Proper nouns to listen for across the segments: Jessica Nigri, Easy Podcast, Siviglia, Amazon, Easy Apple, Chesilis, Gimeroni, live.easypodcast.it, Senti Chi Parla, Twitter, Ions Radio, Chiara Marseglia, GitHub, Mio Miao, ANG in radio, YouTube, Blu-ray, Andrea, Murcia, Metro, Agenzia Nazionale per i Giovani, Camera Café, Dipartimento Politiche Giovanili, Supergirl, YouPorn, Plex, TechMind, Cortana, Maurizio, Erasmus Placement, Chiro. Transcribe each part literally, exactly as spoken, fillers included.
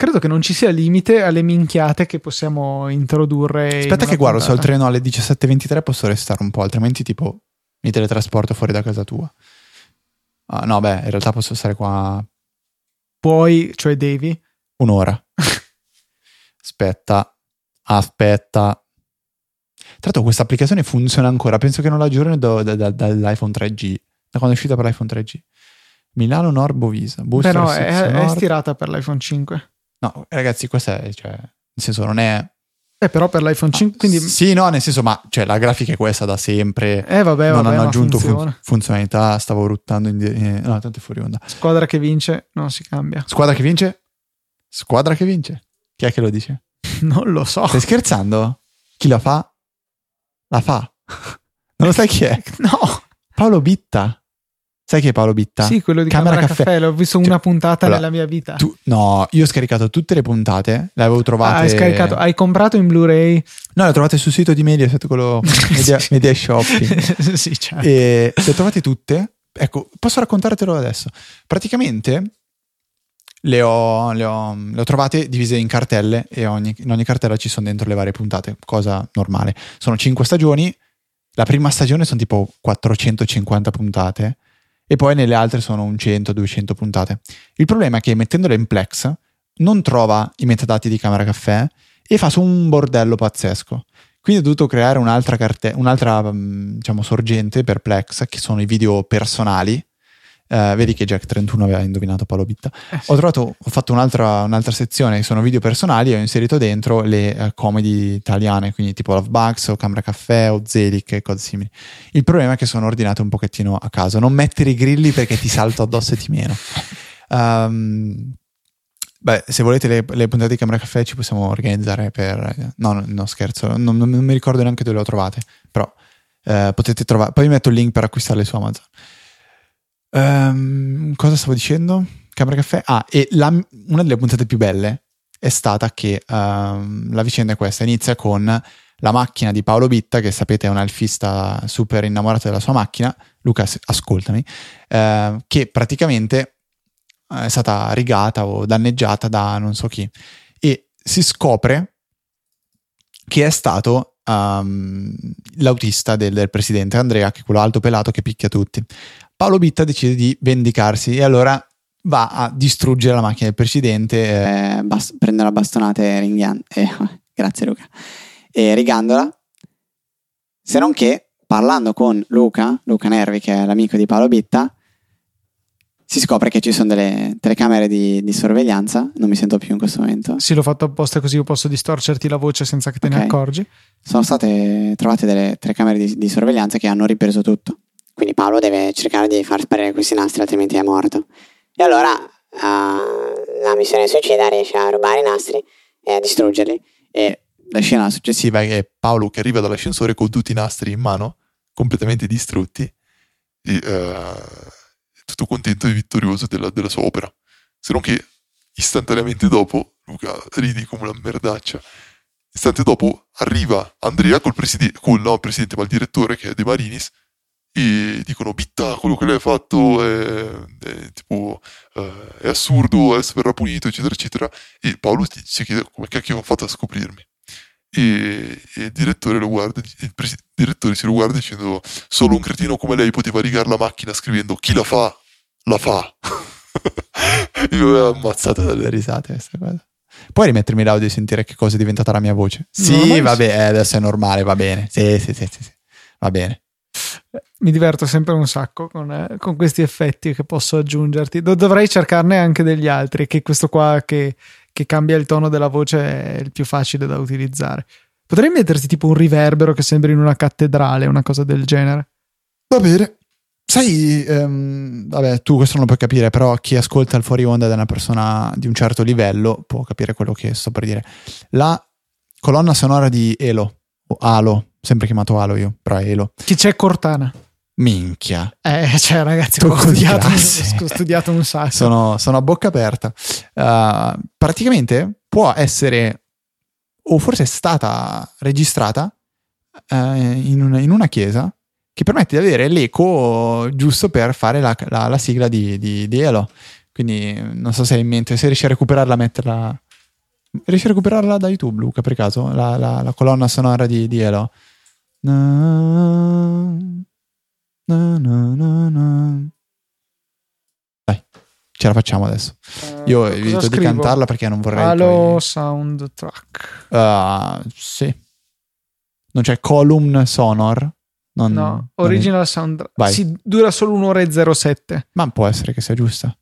Credo che non ci sia limite alle minchiate che possiamo introdurre. Aspetta in che guardo, se ho il treno alle diciassette e ventitré posso restare un po', altrimenti tipo mi teletrasporto fuori da casa tua. Ah, no, beh, in realtà posso stare qua... Puoi, cioè devi? Un'ora. Aspetta, aspetta. Tra l'altro questa applicazione funziona ancora, penso che non la aggiorno da, da, da, dall'iPhone tre G, da quando è uscita per l'iPhone tre G. Milano Nord Bovisa. Beh no, è, è stirata per l'iPhone cinque. No, ragazzi, questa è, cioè, nel senso non è... Eh, però per l'iPhone cinque, ah, quindi... Sì, no, nel senso, ma cioè, la grafica è questa da sempre. Eh, vabbè, non vabbè, hanno aggiunto funziona. fun- funzionalità, stavo ruttando in... Eh, no, tanto è fuori onda. Squadra che vince, non si cambia. Squadra che vince? Squadra che vince? Chi è che lo dice? Non lo so. Stai scherzando? Chi la fa? La fa. Non lo sai chi è? No. Paolo Bitta. Sai che è Paolo Bitta? Sì, quello di Camera, Camera Café. Caffè. L'ho visto una cioè, puntata allora, nella mia vita. Tu, no, io ho scaricato tutte le puntate, le avevo trovate. Ah, hai scaricato, hai comprato in Blu-ray? No, le ho trovate sul sito di Media, quello Media, Media Shopping. Sì, certo. E le ho trovate tutte. Ecco, posso raccontartelo adesso. Praticamente le ho, le ho, le ho trovate divise in cartelle e ogni, in ogni cartella ci sono dentro le varie puntate, cosa normale. Sono cinque stagioni. La prima stagione sono tipo quattrocentocinquanta puntate. E poi nelle altre sono un cento duecento puntate. Il problema è che mettendole in Plex non trova i metadati di Camera Café e fa su un bordello pazzesco. Quindi ho dovuto creare un'altra, carte- un'altra diciamo, sorgente per Plex, che sono i video personali. Eh, vedi che Jack trentuno aveva indovinato Paolo Bitta. Eh sì. Ho trovato, ho fatto un'altra, un'altra sezione che sono video personali e ho inserito dentro le eh, comedy italiane, quindi tipo Love Bugs o Camera Café o Zelic e cose simili. Il problema è che sono ordinato un pochettino a caso. Non mettere i grilli perché ti salto addosso e ti meno. Um, beh, se volete le, le puntate di Camera Café ci possiamo organizzare per... No, no scherzo, non, non mi ricordo neanche dove le ho trovate, però eh, potete trovare... Poi vi metto il link per acquistarle su Amazon. Um, cosa stavo dicendo? Camera Café. Ah, e la, una delle puntate più belle è stata che um, la vicenda è questa: inizia con la macchina di Paolo Bitta, che sapete è un alfista super innamorato della sua macchina. Luca, ascoltami, uh, che praticamente è stata rigata o danneggiata da non so chi, e si scopre che è stato um, l'autista del, del presidente Andrea, che è quello alto pelato che picchia tutti. Paolo Bitta decide di vendicarsi e allora va a distruggere la macchina del presidente. Eh, bas- prende la bastonata e ringhiando. Eh, grazie Luca. E rigandola. Se non che, parlando con Luca, Luca Nervi, che è l'amico di Paolo Bitta, si scopre che ci sono delle telecamere di, di sorveglianza. Non mi sento più in questo momento. Sì, l'ho fatto apposta così io posso distorcerti la voce senza che te okay. ne accorgi. Sono state trovate delle telecamere di, di sorveglianza che hanno ripreso tutto. Quindi Paolo deve cercare di far sparire questi nastri, altrimenti è morto. E allora uh, la missione suicida riesce a rubare i nastri e a distruggerli. E la scena successiva è Paolo che arriva dall'ascensore con tutti i nastri in mano, completamente distrutti, e uh, tutto contento e vittorioso della, della sua opera. Se non che istantaneamente dopo, Luca ridi come una merdaccia, istante dopo arriva Andrea col presidente, col no presidente ma il direttore che è De Marinis, e dicono: Bitta, quello che lei ha fatto è, è tipo eh, è assurdo, adesso verrà punito, eccetera eccetera. E Paolo si chiede come cacchio hanno fatto a scoprirmi, e, e il direttore lo guarda, il, pres- il direttore si lo guarda dicendo: solo un cretino come lei poteva rigare la macchina scrivendo chi la fa la fa. E mi aveva ammazzato dalle risate questa cosa. Puoi rimettermi l'audio e sentire che cosa è diventata la mia voce? Sì, vabbè, eh, adesso è normale, va bene. Sì, sì, sì, sì, sì. Va bene. Mi diverto sempre un sacco con, eh, con questi effetti che posso aggiungerti. Do- dovrei cercarne anche degli altri, che questo qua che, che cambia il tono della voce è il più facile da utilizzare. Potrei metterti tipo un riverbero che sembri in una cattedrale, una cosa del genere. Va bene. Sai, ehm, vabbè, tu questo non lo puoi capire, però chi ascolta il fuori onda da una persona di un certo livello può capire quello che sto per dire. La colonna sonora di Halo, o Halo, sempre chiamato Halo io, però Halo. Chi c'è? Cortana. Minchia. Eh, cioè ragazzi, ho studiato, ho studiato un sacco. Sono, sono a bocca aperta. Uh, praticamente può essere, o forse è stata registrata uh, in, una, in una chiesa, che permette di avere l'eco giusto per fare la, la, la sigla di, di, di Halo. Quindi non so se hai in mente, se riesci a recuperarla, metterla... Riesci a recuperarla da YouTube, Luca, per caso? La, la, la colonna sonora di, di Halo. Na, na, na, na, na. Dai, ce la facciamo adesso. Io eh, evito scrivo? di cantarla perché non vorrei... Halo poi... soundtrack. Uh, sì. Non c'è column sonor? Non, no, original non è... soundtrack. Sì, dura solo un'ora e zero sette. Ma può essere che sia giusta.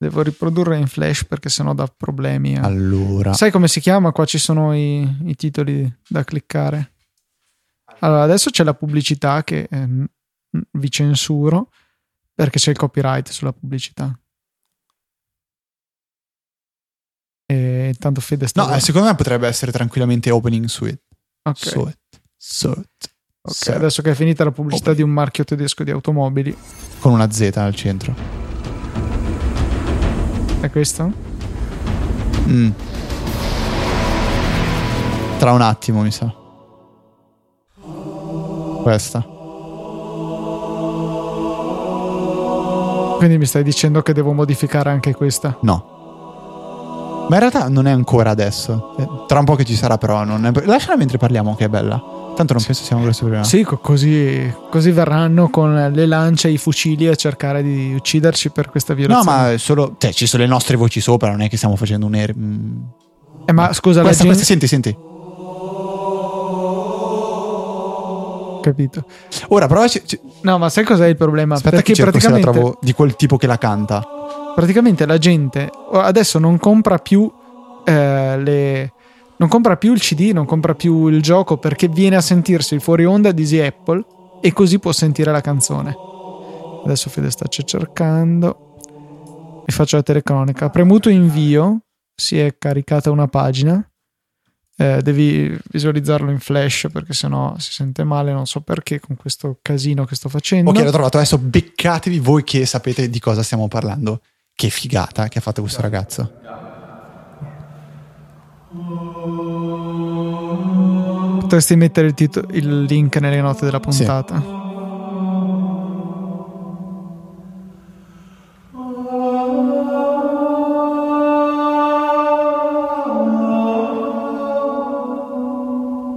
Devo riprodurre in flash perché sennò dà problemi. Eh. Allora. Sai come si chiama? Qua ci sono i, i titoli da cliccare. Allora, adesso c'è la pubblicità che eh, vi censuro perché c'è il copyright sulla pubblicità. E tanto Fede sta... No, eh, secondo me potrebbe essere tranquillamente opening suite. Ok. Suite. Suite. Ok, suite. Adesso che è finita la pubblicità opening di un marchio tedesco di automobili. Con una Z al centro. È questo? Mm. Tra un attimo, mi sa. Questa. Quindi mi stai dicendo che devo modificare anche questa? No. Ma in realtà non è ancora adesso. Tra un po' che ci sarà, però non è... Lasciala mentre parliamo, che è bella. Tanto non penso siamo grossi problemi. Sì, così, così verranno con le lance e i fucili a cercare di ucciderci per questa violazione. No, ma solo, cioè, ci sono le nostre voci sopra, non è che stiamo facendo un air... Eh, ma scusa, questa, la gente... questa, senti, senti. Capito. Ora, provaci... No, ma sai cos'è il problema? Aspetta Perché che cerco praticamente... se la trovo di quel tipo che la canta. Praticamente la gente adesso non compra più eh, le... Non compra più il C D, non compra più il gioco perché viene a sentirsi il fuori onda di Easy Apple e così può sentire la canzone. Adesso Fede sta cercando. E faccio la telecronaca. Premuto invio, si è caricata una pagina. Eh, devi visualizzarlo in flash perché sennò si sente male, non so perché, con questo casino che sto facendo. Ok, l'ho trovato. Adesso beccatevi voi che sapete di cosa stiamo parlando. Che figata che ha fatto questo ragazzo. Potresti mettere il, titolo, il link nelle note della puntata.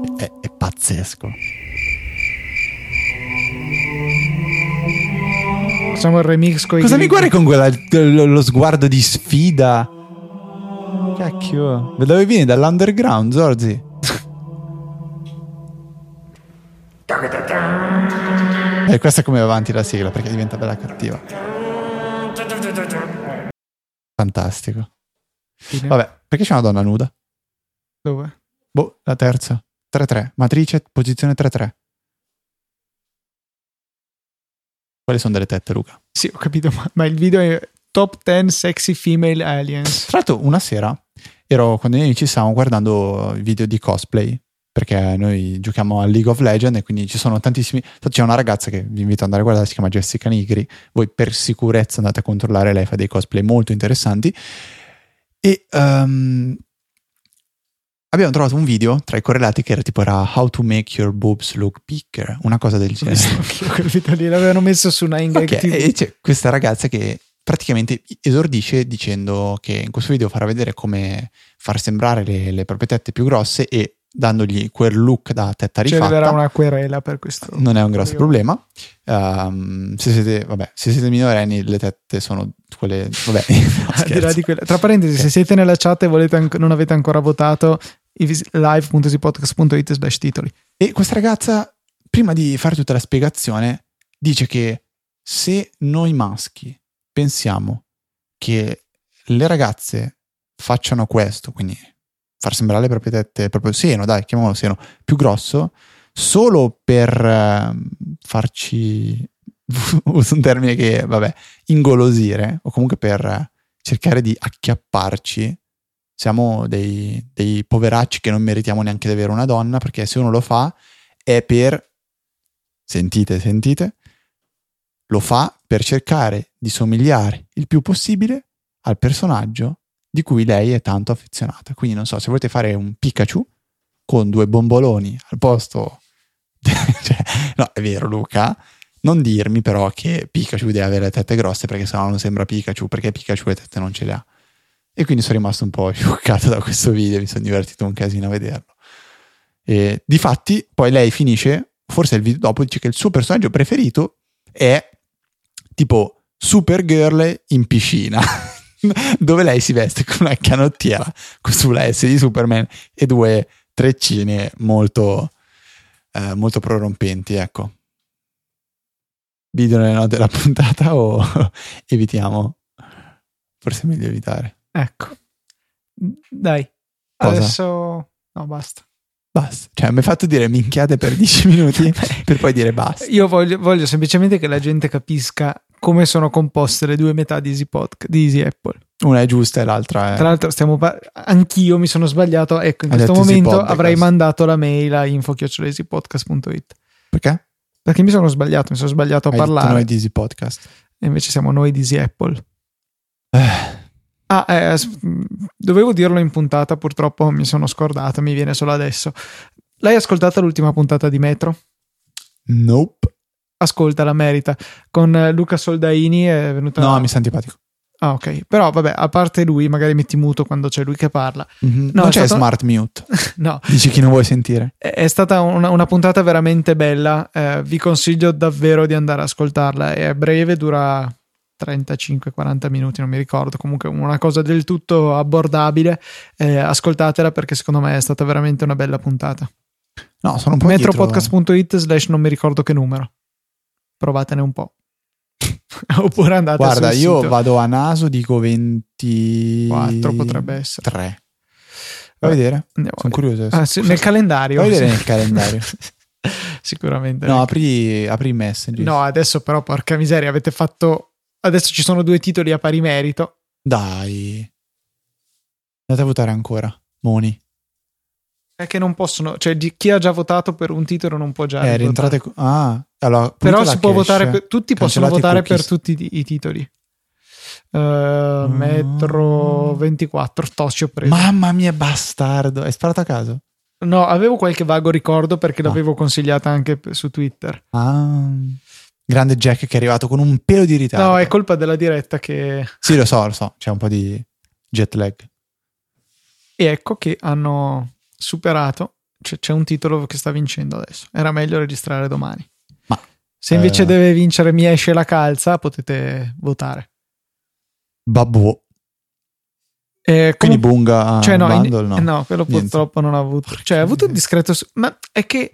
Sì. È, è pazzesco. Facciamo il remix coi Cosa grigli. Mi guardi con quella, lo, lo sguardo di sfida? Cacchio. Vedevi vieni dall'underground, Zorzi. E questa è come va avanti la sigla perché diventa bella cattiva. Fantastico. Vabbè, perché c'è una donna nuda? Dove? Boh, la terza. tre tre. Matrice, posizione tre tre. Quali sono delle tette, Luca? Sì, ho capito, ma, ma il video è Top dieci Sexy Female Aliens. Tra l'altro, una sera ero con dei amici, stavamo guardando video di cosplay. Perché noi giochiamo a League of Legends e quindi ci sono tantissimi. C'è una ragazza che vi invito ad andare a guardare, si chiama Jessica Nigri. Voi per sicurezza andate a controllare, lei fa dei cosplay molto interessanti. E um, abbiamo trovato un video tra i correlati che era tipo era How to make your boobs look bigger, una cosa del genere. Quel video lì l'avevano messo su Nine Gag T V. E c'è questa ragazza che praticamente esordisce dicendo che in questo video farà vedere come far sembrare le, le proprie tette più grosse e dandogli quel look da tetta rifatta. Ci verrà una querela per questo. Non è un grosso problema. Um, se siete, vabbè, se siete minorenni, le tette sono quelle. Vabbè, no, di quella. Tra parentesi, okay. Se siete nella chat e volete an- non avete ancora votato, live punto easy podcast punto it slash titoli. E questa ragazza, prima di fare tutta la spiegazione, dice che se noi maschi pensiamo che le ragazze facciano questo, quindi far sembrare le proprie tette, proprio seno, dai, chiamiamolo seno, più grosso, solo per eh, farci, uso un termine che, vabbè, ingolosire, o comunque per cercare di acchiapparci, siamo dei, dei poveracci che non meritiamo neanche di avere una donna, perché se uno lo fa è per, sentite, sentite, lo fa per cercare di somigliare il più possibile al personaggio di cui lei è tanto affezionata. Quindi non so, se volete fare un Pikachu con due bomboloni al posto cioè, no, è vero Luca, non dirmi però che Pikachu deve avere le tette grosse perché sennò non sembra Pikachu, perché Pikachu le tette non ce le ha. E quindi sono rimasto un po' scioccato da questo video, mi sono divertito un casino a vederlo. E difatti poi lei finisce, forse il video dopo, dice che il suo personaggio preferito è tipo Supergirl in piscina, dove lei si veste con una canottiera sulla S di Superman e due treccine molto eh, molto prorompenti, ecco. Video nelle note della puntata o evitiamo? Forse è meglio evitare. Ecco. Dai. Cosa? Adesso no, basta. Basta. Cioè, mi hai fatto dire minchiate per dieci minuti per poi dire basta. Io voglio, voglio semplicemente che la gente capisca come sono composte le due metà di Easy Podcast, di Easy Apple. Una è giusta e l'altra è... Tra l'altro stiamo pa- anch'io mi sono sbagliato. Ecco, in questo momento avrei mandato la mail a info chiocciola easy podcast punto it. Perché? Perché mi sono sbagliato, mi sono sbagliato a hai parlare. Detto noi di Easy Podcast. E invece siamo noi di Easy Apple. Eh. Ah, eh, dovevo dirlo in puntata, purtroppo mi sono scordato, mi viene solo adesso. L'hai ascoltata l'ultima puntata di Metro? Nope. Ascolta, la merita. Con Luca Soldaini è venuta... No, una... mi sta antipatico. Ah, ok. Però vabbè, a parte lui, magari metti muto quando c'è lui che parla. Mm-hmm. No, non c'è stato... smart mute. No. Dici chi non vuoi sentire. È, è stata una, una puntata veramente bella. Eh, vi consiglio davvero di andare ad ascoltarla. È breve, dura... trentacinque quaranta minuti, non mi ricordo, comunque una cosa del tutto abbordabile. Eh, ascoltatela perché secondo me è stata veramente una bella puntata. No, sono un po' metropodcast.it slash non mi ricordo che numero, provatene un po'. Oppure andate, guarda, sul io sito. Vado a naso, dico ventiquattro potrebbe essere tre. Vai a vedere, andiamo, sono curioso. Ah, sì, nel calendario vai a vedere nel calendario. Sicuramente no, apri, apri Messenger. No, adesso però porca miseria, avete fatto... Adesso ci sono due titoli a pari merito. Dai. Andate a votare ancora, Moni. È che non possono... Cioè, di chi ha già votato per un titolo non può già... Eh, rientrate... Ah, allora... Però si può votare... Per, tutti possono votare per tutti i, i titoli. Uh, mm. Metro ventiquattro, Tosci ho preso. Mamma mia, bastardo. Hai sparato a caso? No, avevo qualche vago ricordo perché ah. l'avevo consigliata anche su Twitter. Ah... Grande Jack che è arrivato con un pelo di ritardo. No, è colpa della diretta che... Sì, lo so, lo so. C'è un po' di jet lag. E ecco che hanno superato. Cioè, c'è un titolo che sta vincendo adesso. Era meglio registrare domani. Ma se invece eh... deve vincere Mi esce la calza, potete votare. Babbo. Eh, Quindi com... Bunga cioè, no, Bundle, in... no? No, quello niente. Purtroppo non ha avuto. Cioè, ha avuto un discreto... Ma è che...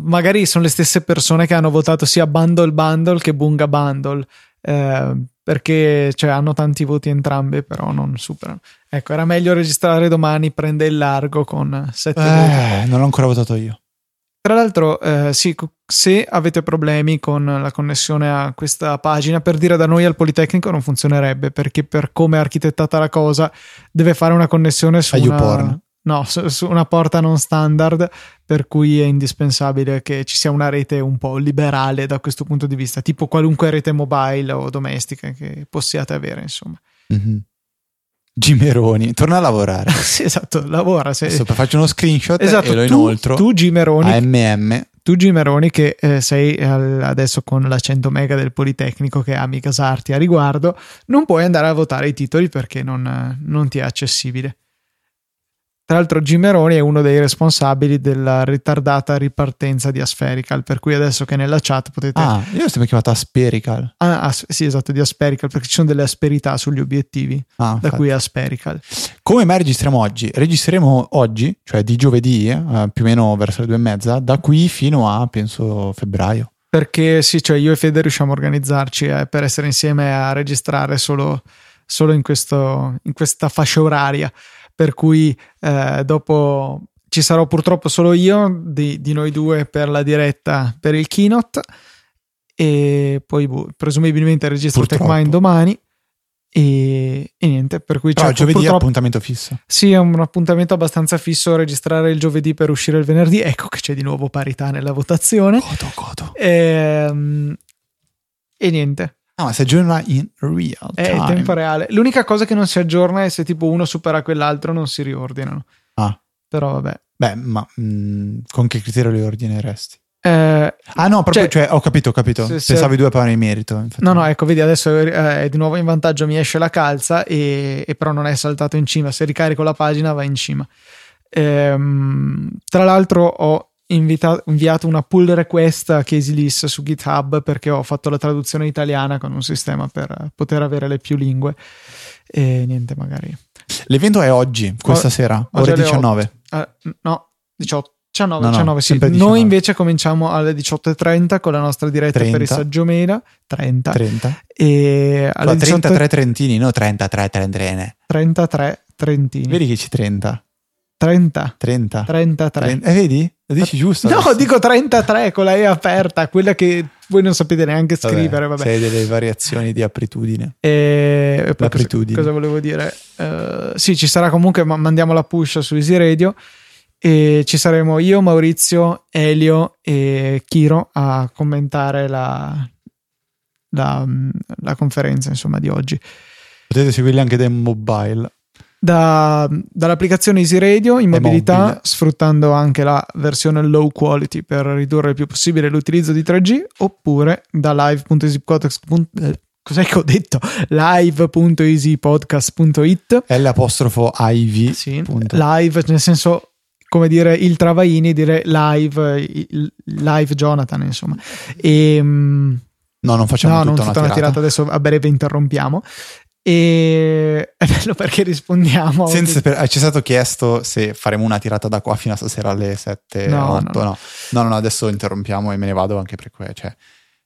magari sono le stesse persone che hanno votato sia Bundle Bundle che Bunga Bundle, eh, perché cioè, hanno tanti voti entrambe però non superano. Ecco, era meglio registrare domani, prende il largo con sette eh, voti. Non ho ancora votato io. Tra l'altro eh, sì, se avete problemi con la connessione a questa pagina, per dire da noi al Politecnico non funzionerebbe perché per come è architettata la cosa deve fare una connessione su YouPorn. No, su una porta non standard, per cui è indispensabile che ci sia una rete un po' liberale da questo punto di vista, tipo qualunque rete mobile o domestica che possiate avere, insomma. Mm-hmm. Gimeroni, torna a lavorare. Sì, esatto, lavora. Se... Adesso faccio uno screenshot esatto, e lo inoltro tu, tu Gimeroni, a M M. Tu Gimeroni che eh, sei adesso con la cento mega del Politecnico che ami casarti a riguardo, non puoi andare a votare i titoli perché non, non ti è accessibile. Tra l'altro Gimeroni è uno dei responsabili della ritardata ripartenza di Aspherical, per cui adesso che nella chat potete... Ah, io l'ho sempre chiamato Aspherical. Ah, as- sì, esatto, di Aspherical, perché ci sono delle asperità sugli obiettivi, ah, da cui Aspherical. Come mai registriamo oggi? Registreremo oggi, cioè di giovedì, eh, più o meno verso le due e mezza, da qui fino a, penso, febbraio. Perché sì, cioè io e Fede riusciamo a organizzarci eh, per essere insieme a registrare solo, solo in, questo, in questa fascia oraria. Per cui eh, dopo ci sarò purtroppo solo io di, di noi due per la diretta, per il keynote, e poi bu, presumibilmente registro TechMind domani e, e niente, per cui però giovedì è appuntamento fisso. Sì, è un appuntamento abbastanza fisso, registrare il giovedì per uscire il venerdì. Ecco che c'è di nuovo parità nella votazione. Godo, godo. E, e niente. Ah, ma si aggiorna in real time. È in tempo reale. L'unica cosa che non si aggiorna è se tipo uno supera quell'altro, non si riordinano. Ah. Però vabbè. Beh, ma mh, con che criterio li ordineresti? Eh, ah no, proprio, cioè, cioè ho capito, ho capito. Se, se, Pensavi due parole in merito. Infatti. No, no, ecco, vedi, adesso è eh, di nuovo in vantaggio, mi esce la calza e, e però non è saltato in cima. Se ricarico la pagina va in cima. Ehm, tra l'altro ho invita- inviato una pull request a Chesilis su GitHub perché ho fatto la traduzione italiana con un sistema per poter avere le più lingue. E niente, magari. L'evento è oggi, questa o- sera, ore diciannove. Eh, no, diciotto. diciannove, no, diciannove, no, sì. diciannove. Noi invece cominciamo alle diciotto e trenta con la nostra diretta trenta per il Saggio Mela. trenta. trenta. E alle diciotto... trentatré trentini, no trentatré trentine. trentatré trentini. Vedi che ci trenta. trenta. trenta. trentatré. E eh, vedi? Lo dici giusto? No, adesso dico trentatré con la E aperta, quella che voi non sapete neanche scrivere. Vabbè, vabbè. Sei delle variazioni di apritudine. E... poi cosa, cosa volevo dire? Uh, sì, ci sarà comunque, ma mandiamo la push su Easy Radio. E ci saremo io, Maurizio, Elio e Chiro a commentare la, la, la conferenza, insomma, di oggi. Potete seguirli anche dai mobile. Da, dall'applicazione Easy Radio in mobilità, sfruttando anche la versione low quality per ridurre il più possibile l'utilizzo di tre G, oppure da live punto easy podcast punto it. Cos'è che ho detto? live punto easy podcast punto it. L'apostrofo I V. Sì, live, nel senso, come dire il Travaini, dire live, il, live Jonathan, insomma. E, no, non facciamo no, tutta, non tutta una, tirata. una tirata. Adesso a breve interrompiamo. E è bello perché rispondiamo. Senza, per, ci è stato chiesto se faremo una tirata da qua fino a stasera alle sette, no, otto. No. No. no, no, no, adesso interrompiamo e me ne vado anche perché, cioè,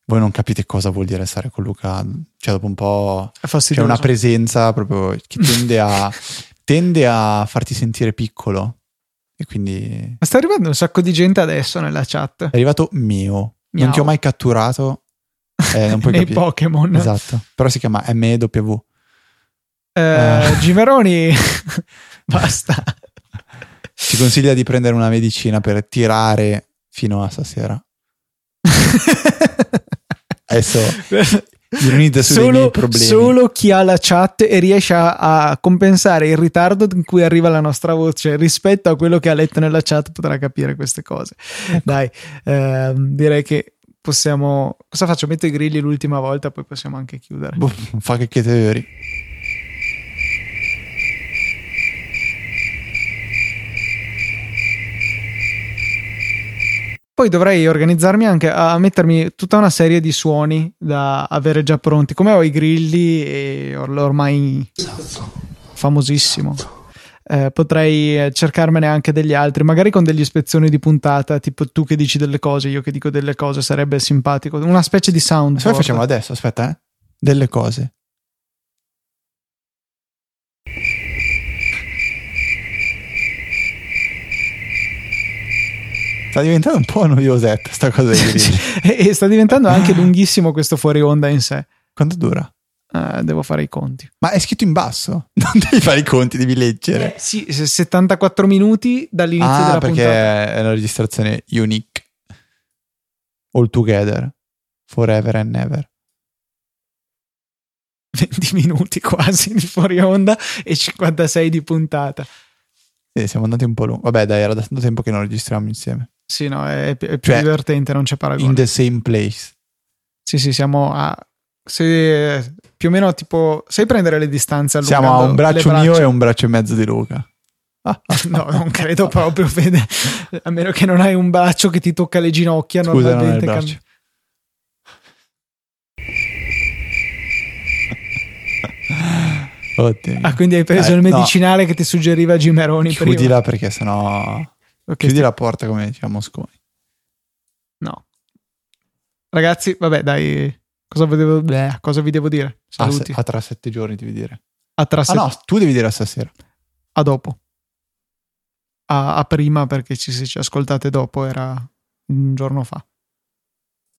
voi non capite cosa vuol dire stare con Luca. Cioè, dopo un po' c'è una presenza proprio che tende a, tende a farti sentire piccolo. E quindi... ma sta arrivando un sacco di gente adesso nella chat. È arrivato Mio. Miao. Non ti ho mai catturato. Eh, non puoi nei capire. Pokémon. Esatto. Però si chiama M E W. Eh, eh. Gimeroni. Basta. Ci consiglia di prendere una medicina per tirare fino a stasera. Adesso... Solo, solo chi ha la chat e riesce a, a compensare il ritardo in cui arriva la nostra voce rispetto a quello che ha letto nella chat potrà capire queste cose. Dai, eh, direi che possiamo. Cosa faccio? Metto i grilli l'ultima volta, poi possiamo anche chiudere. Boh, fa che che teori. Poi dovrei organizzarmi anche a mettermi tutta una serie di suoni da avere già pronti, come ho i grilli e ormai famosissimo. Eh, potrei cercarmene anche degli altri, magari con delle ispezioni di puntata, tipo tu che dici delle cose, io che dico delle cose, sarebbe simpatico. Una specie di sound. Cosa facciamo adesso? Aspetta, eh? Delle cose. Sta diventando un po' noiosetta sta cosa e, e sta diventando anche lunghissimo questo fuori onda in sé. Quanto dura? Uh, devo fare i conti. Ma è scritto in basso? Non devi fare i conti, devi leggere. Eh, sì, settantaquattro minuti dall'inizio ah, della puntata. Ah, perché è una registrazione unique. All together. Forever and ever. venti minuti quasi di fuori onda e cinquantasei di puntata. Sì, siamo andati un po' lungo. Vabbè, dai, era da tanto tempo che non registriamo insieme. Sì, no, è, è più cioè, divertente, non c'è paragone. In the same place. Sì, sì, siamo a... Se, più o meno tipo... sai prendere le distanze a Luca? Siamo a un braccio mio e un braccio e mezzo di Luca. Ah. No, non credo proprio, Fede. A meno che non hai un braccio che ti tocca le ginocchia. Scusa, non è il braccio. Cam... Oddio. Ah, quindi hai preso eh, il medicinale no. che ti suggeriva Gimeroni. Chiudila prima, perché sennò okay, chiudi sti... la porta come diciamo Mosconi. No, ragazzi, vabbè, dai, cosa vi devo, Beh, cosa vi devo dire? Saluti. A, se... a tra sette giorni devi dire. A tra sette... ah no, tu devi dire stasera. A dopo. A, a prima perché ci, se ci ascoltate dopo era un giorno fa.